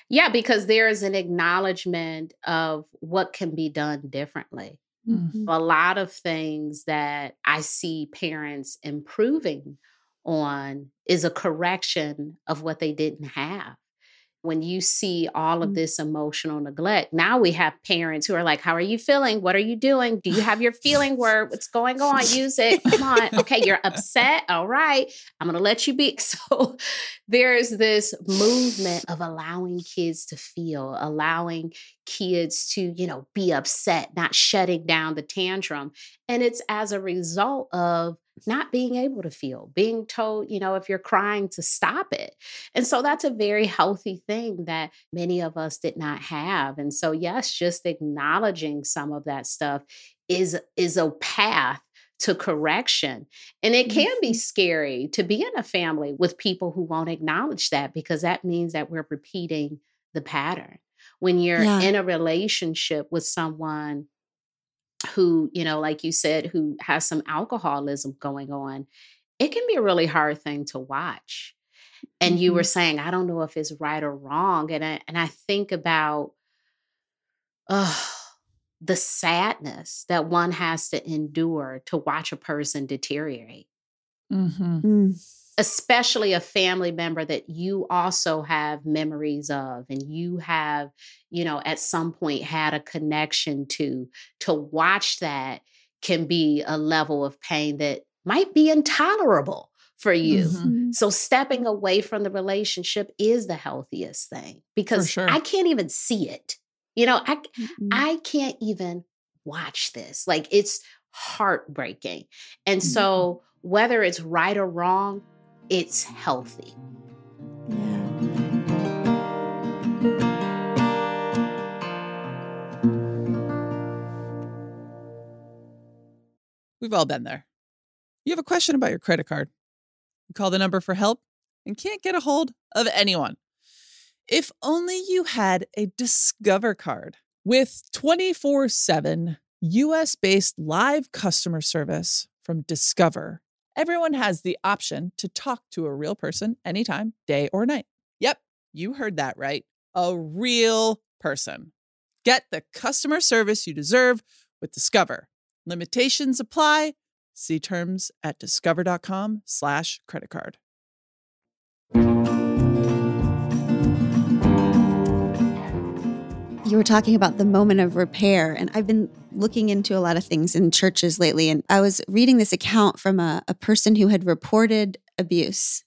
Yeah, because there is an acknowledgement of what can be done differently. Mm-hmm. A lot of things that I see parents improving on is a correction of what they didn't have. When you see all of this emotional neglect, now we have parents who are like, how are you feeling? What are you doing? Do you have your feeling word? What's going on? Use it. Come on. Okay, you're upset. All right. I'm going to let you be. So there's this movement of allowing kids to feel, allowing kids to, you know, be upset, not shutting down the tantrum. And it's as a result of not being able to feel, being told, you know, if you're crying to stop it. And so that's a very healthy thing that many of us did not have. And so, yes, just acknowledging some of that stuff is, is a path to correction. And it can be scary to be in a family with people who won't acknowledge that, because that means that we're repeating the pattern. When you're yeah. in a relationship with someone who, you know, like you said, who has some alcoholism going on, it can be a really hard thing to watch. And mm-hmm. you were saying, I don't know if it's right or wrong. And I, and I think about uh, the sadness that one has to endure to watch a person deteriorate, mm-hmm. mm. especially a family member that you also have memories of and you have, you know, at some point had a connection to. To watch that can be a level of pain that might be intolerable for you. Mm-hmm. So stepping away from the relationship is the healthiest thing, because sure. I can't even see it. You know, I, mm-hmm. I can't even watch this. Like, it's heartbreaking. And mm-hmm. so whether it's right or wrong, it's healthy. Yeah. We've all been there. You have a question about your credit card. You call the number for help and can't get a hold of anyone. If only you had a Discover card. With twenty-four seven U S based live customer service from Discover, everyone has the option to talk to a real person anytime, day or night. Yep, you heard that right. A real person. Get the customer service you deserve with Discover. Limitations apply. See terms at discover.com slash credit card. You were talking about the moment of repair, and I've been looking into a lot of things in churches lately, and I was reading this account from a, a person who had reported abuse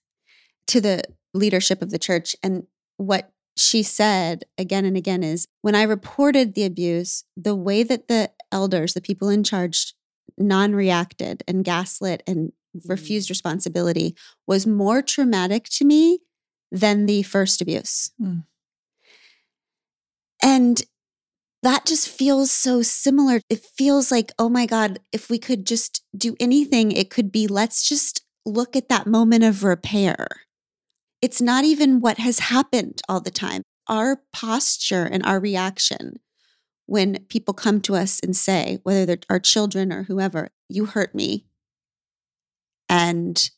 to the leadership of the church. And what she said again and again is, when I reported the abuse, the way that the elders, the people in charge, non-reacted and gaslit and refused responsibility was more traumatic to me than the first abuse. Mm. And that just feels so similar. It feels like, oh my God, if we could just do anything, it could be, let's just look at that moment of repair. It's not even what has happened all the time. Our posture and our reaction when people come to us and say, whether they're our children or whoever, you hurt me. And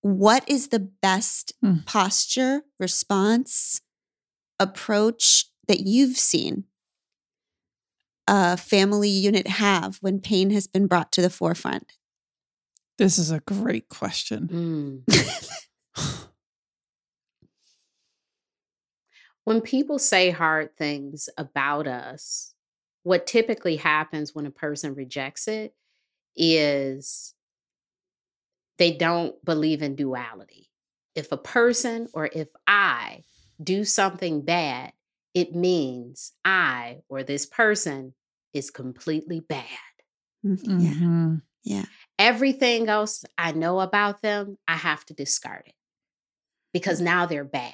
what is the best mm. posture, response, approach that you've seen a family unit have when pain has been brought to the forefront? This is a great question. Mm. When people say hard things about us, what typically happens when a person rejects it is they don't believe in duality. If a person or if I do something bad, it means I or this person is completely bad. Mm-hmm. Yeah. yeah. Everything else I know about them, I have to discard it because now they're bad.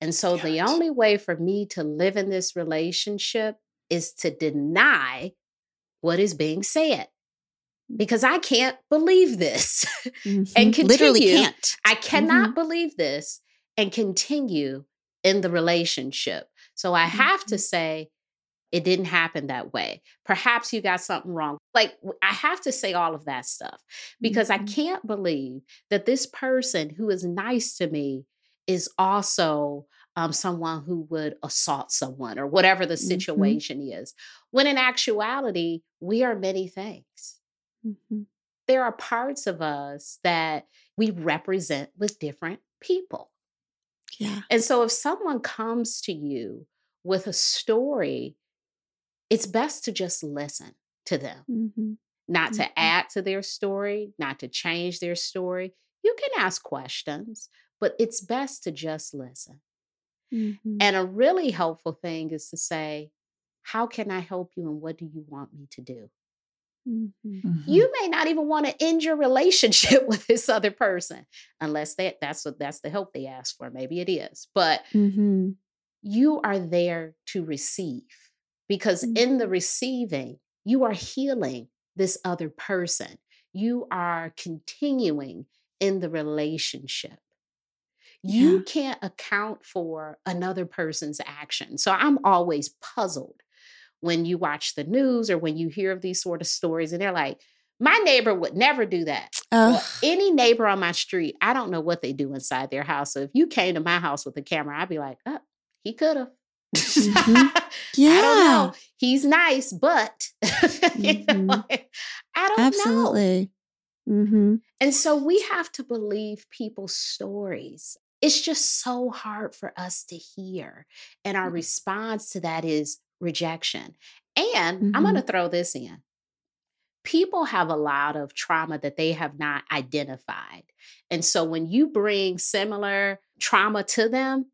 And so yes. the only way for me to live in this relationship is to deny what is being said, because I can't believe this mm-hmm. and continue. Literally can't. I cannot mm-hmm. believe this and continue in the relationship. So I have mm-hmm. to say, it didn't happen that way. Perhaps you got something wrong. Like, I have to say all of that stuff because mm-hmm. I can't believe that this person who is nice to me is also um, someone who would assault someone or whatever the situation mm-hmm. is. When in actuality, we are many things. Mm-hmm. There are parts of us that we represent with different people. Yeah. And so if someone comes to you with a story, it's best to just listen to them, mm-hmm. not mm-hmm. to add to their story, not to change their story. You can ask questions, but it's best to just listen. Mm-hmm. And a really helpful thing is to say, how can I help you and what do you want me to do? Mm-hmm. Mm-hmm. You may not even want to end your relationship with this other person, unless they, that's what that's the help they ask for. Maybe it is, but mm-hmm. you are there to receive, because mm-hmm. in the receiving, you are healing this other person. You are continuing in the relationship. You yeah. can't account for another person's action. So I'm always puzzled when you watch the news or when you hear of these sort of stories and they're like, my neighbor would never do that. Well, any neighbor on my street, I don't know what they do inside their house. So if you came to my house with a camera, I'd be like, oh, he could have. Mm-hmm. Yeah. I don't know. He's nice, but mm-hmm. know, like, I don't Absolutely. know. Mm-hmm. And so we have to believe people's stories. It's just so hard for us to hear. And our mm-hmm. response to that is rejection. And mm-hmm. I'm going to throw this in. People have a lot of trauma that they have not identified. And so when you bring similar trauma to them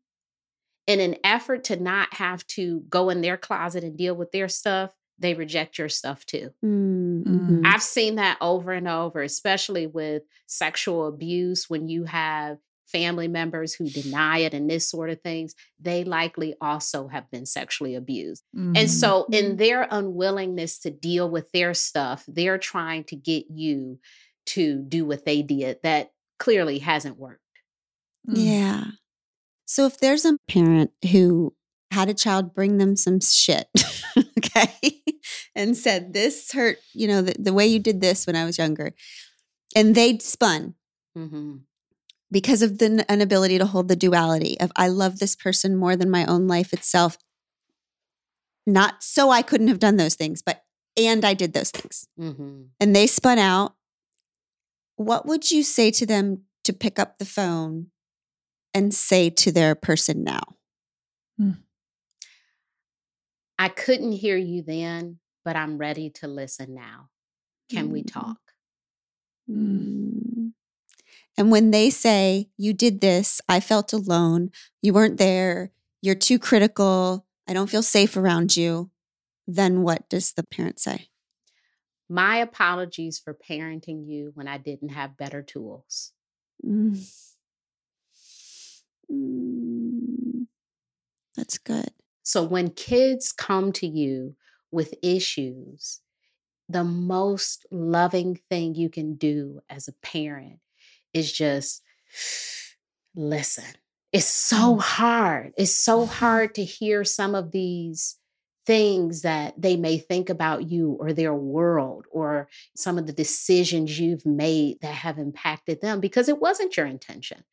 in an effort to not have to go in their closet and deal with their stuff, they reject your stuff too. Mm-hmm. I've seen that over and over, especially with sexual abuse. When you have family members who deny it and this sort of things, they likely also have been sexually abused. Mm-hmm. And so in their unwillingness to deal with their stuff, they're trying to get you to do what they did that clearly hasn't worked. Yeah. So if there's a parent who had a child bring them some shit, okay, and said, this hurt, you know, the, the way you did this when I was younger, and they spun. Mm-hmm. Because of the inability to hold the duality of, I love this person more than my own life itself. Not so I couldn't have done those things, but, and I did those things. Mm-hmm. And they spun out. What would you say to them to pick up the phone and say to their person now? Hmm. I couldn't hear you then, but I'm ready to listen now. Can mm. we talk? Mm. And when they say, you did this, I felt alone, you weren't there, you're too critical, I don't feel safe around you, then what does the parent say? My apologies for parenting you when I didn't have better tools. Mm. Mm. That's good. So when kids come to you with issues, the most loving thing you can do as a parent is just listen. It's so hard. It's so hard to hear some of these things that they may think about you or their world or some of the decisions you've made that have impacted them because it wasn't your intention.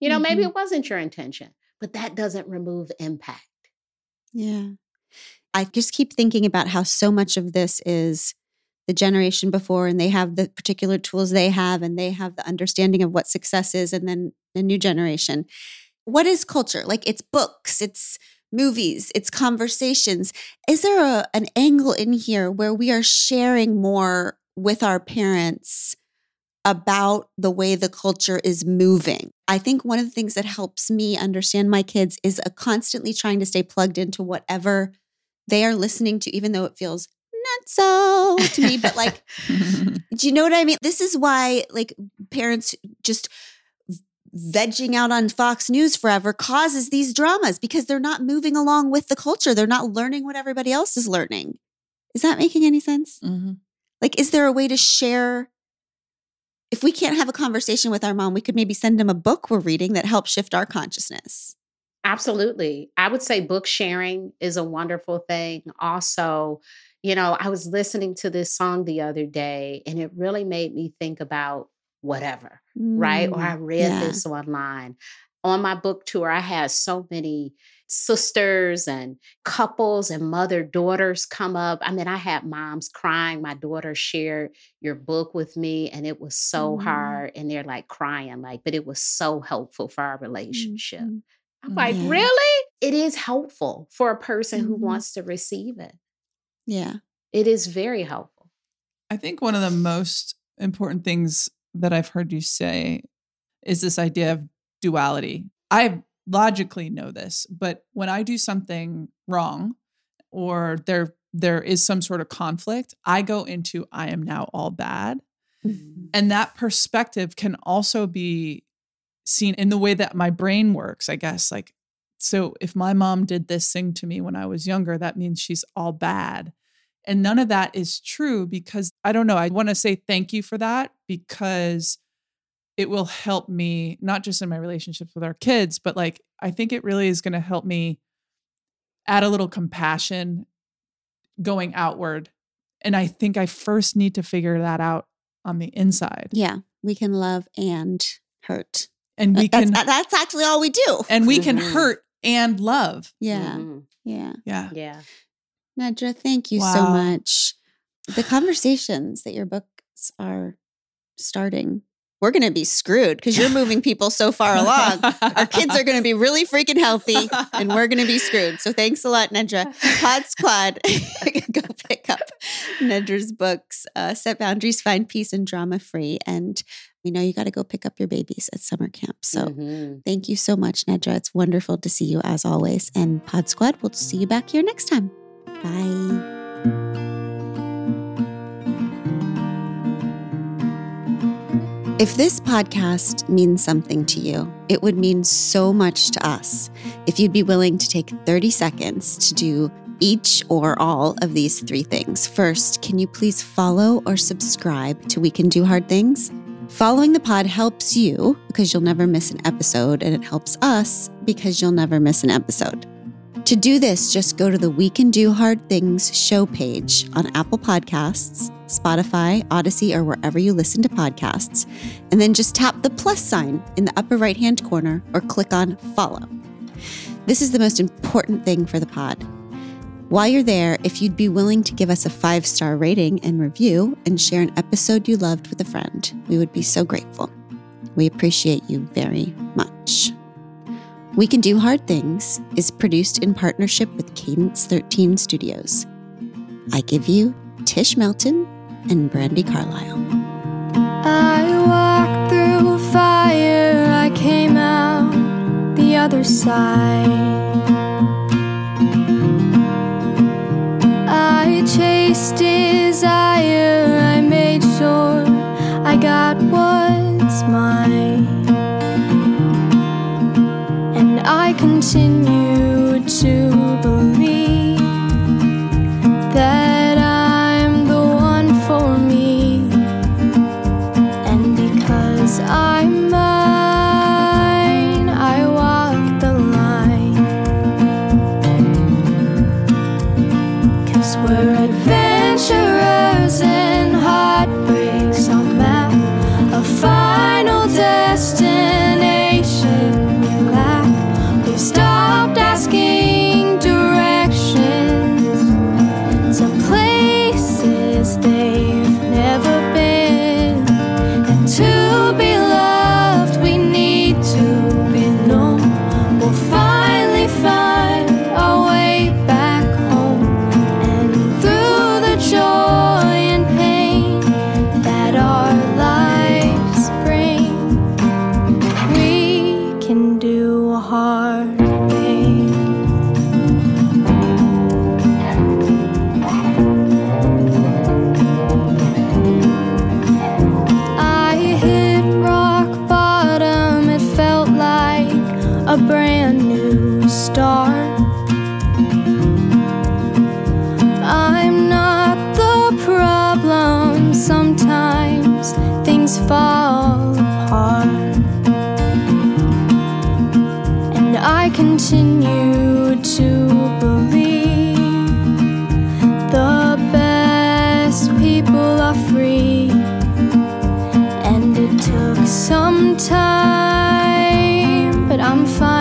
You know, mm-hmm. maybe it wasn't your intention, but that doesn't remove impact. Yeah. I just keep thinking about how so much of this is the generation before, and they have the particular tools they have, and they have the understanding of what success is, and then the new generation. What is culture? Like, it's books, it's movies, it's conversations. Is there a, an angle in here where we are sharing more with our parents about the way the culture is moving? I think one of the things that helps me understand my kids is a constantly trying to stay plugged into whatever they are listening to, even though it feels not so to me, but like, do you know what I mean? This is why like parents just vegging out on Fox News forever causes these dramas, because they're not moving along with the culture. They're not learning what everybody else is learning. Is that making any sense? Mm-hmm. Like, is there a way to share? If we can't have a conversation with our mom, we could maybe send them a book we're reading that helps shift our consciousness. Absolutely. I would say book sharing is a wonderful thing. Also, you know, I was listening to this song the other day and it really made me think about whatever, mm, right? Or I read yeah. this online. On my book tour, I had so many sisters and couples and mother-daughters come up. I mean, I had moms crying. My daughter shared your book with me and it was so mm. hard. And they're like crying, like, but it was so helpful for our relationship. Mm-hmm. I'm like, yeah. really? It is helpful for a person mm-hmm. who wants to receive it. Yeah. It is very helpful. I think one of the most important things that I've heard you say is this idea of duality. I logically know this, but when I do something wrong or there there is some sort of conflict, I go into I am now all bad. Mm-hmm. And that perspective can also be seen in the way that my brain works, I guess. Like, so if my mom did this thing to me when I was younger, that means she's all bad. And none of that is true, because I don't know. I want to say thank you for that, because it will help me, not just in my relationships with our kids, but like, I think it really is going to help me add a little compassion going outward. And I think I first need to figure that out on the inside. Yeah. We can love and hurt. And we that's, can, that's actually all we do. And we can mm-hmm. hurt and love. Yeah. Mm-hmm. Yeah. Yeah. Yeah. Nedra, thank you wow. so much. The conversations that your books are starting, we're going to be screwed because you're moving people so far along. Our kids are going to be really freaking healthy and we're going to be screwed. So thanks a lot, Nedra. Pod Squad, go pick up Nedra's books, uh, Set Boundaries, Find Peace, and Drama Free. And you know, you got to go pick up your babies at summer camp. So mm-hmm. thank you so much, Nedra. It's wonderful to see you as always. And Pod Squad, we'll see you back here next time. Bye. If this podcast means something to you, it would mean so much to us if you'd be willing to take thirty seconds to do each or all of these three things. First, can you please follow or subscribe to We Can Do Hard Things? Following the pod helps you because you'll never miss an episode, and it helps us because you'll never miss an episode. To do this, just go to the We Can Do Hard Things show page on Apple Podcasts, Spotify, Odyssey, or wherever you listen to podcasts, and then just tap the plus sign in the upper right-hand corner or click on follow. This is the most important thing for the pod. While you're there, if you'd be willing to give us a five-star rating and review and share an episode you loved with a friend, we would be so grateful. We appreciate you very much. We Can Do Hard Things is produced in partnership with Cadence thirteen Studios. I give you Tish Melton and Brandi Carlile. I walked through fire, I came out the other side. I chased desire, I made sure I got what's mine. And I continue to believe that I'm the one for me. And because I'm mine, I walk the line. in time, but I'm fine.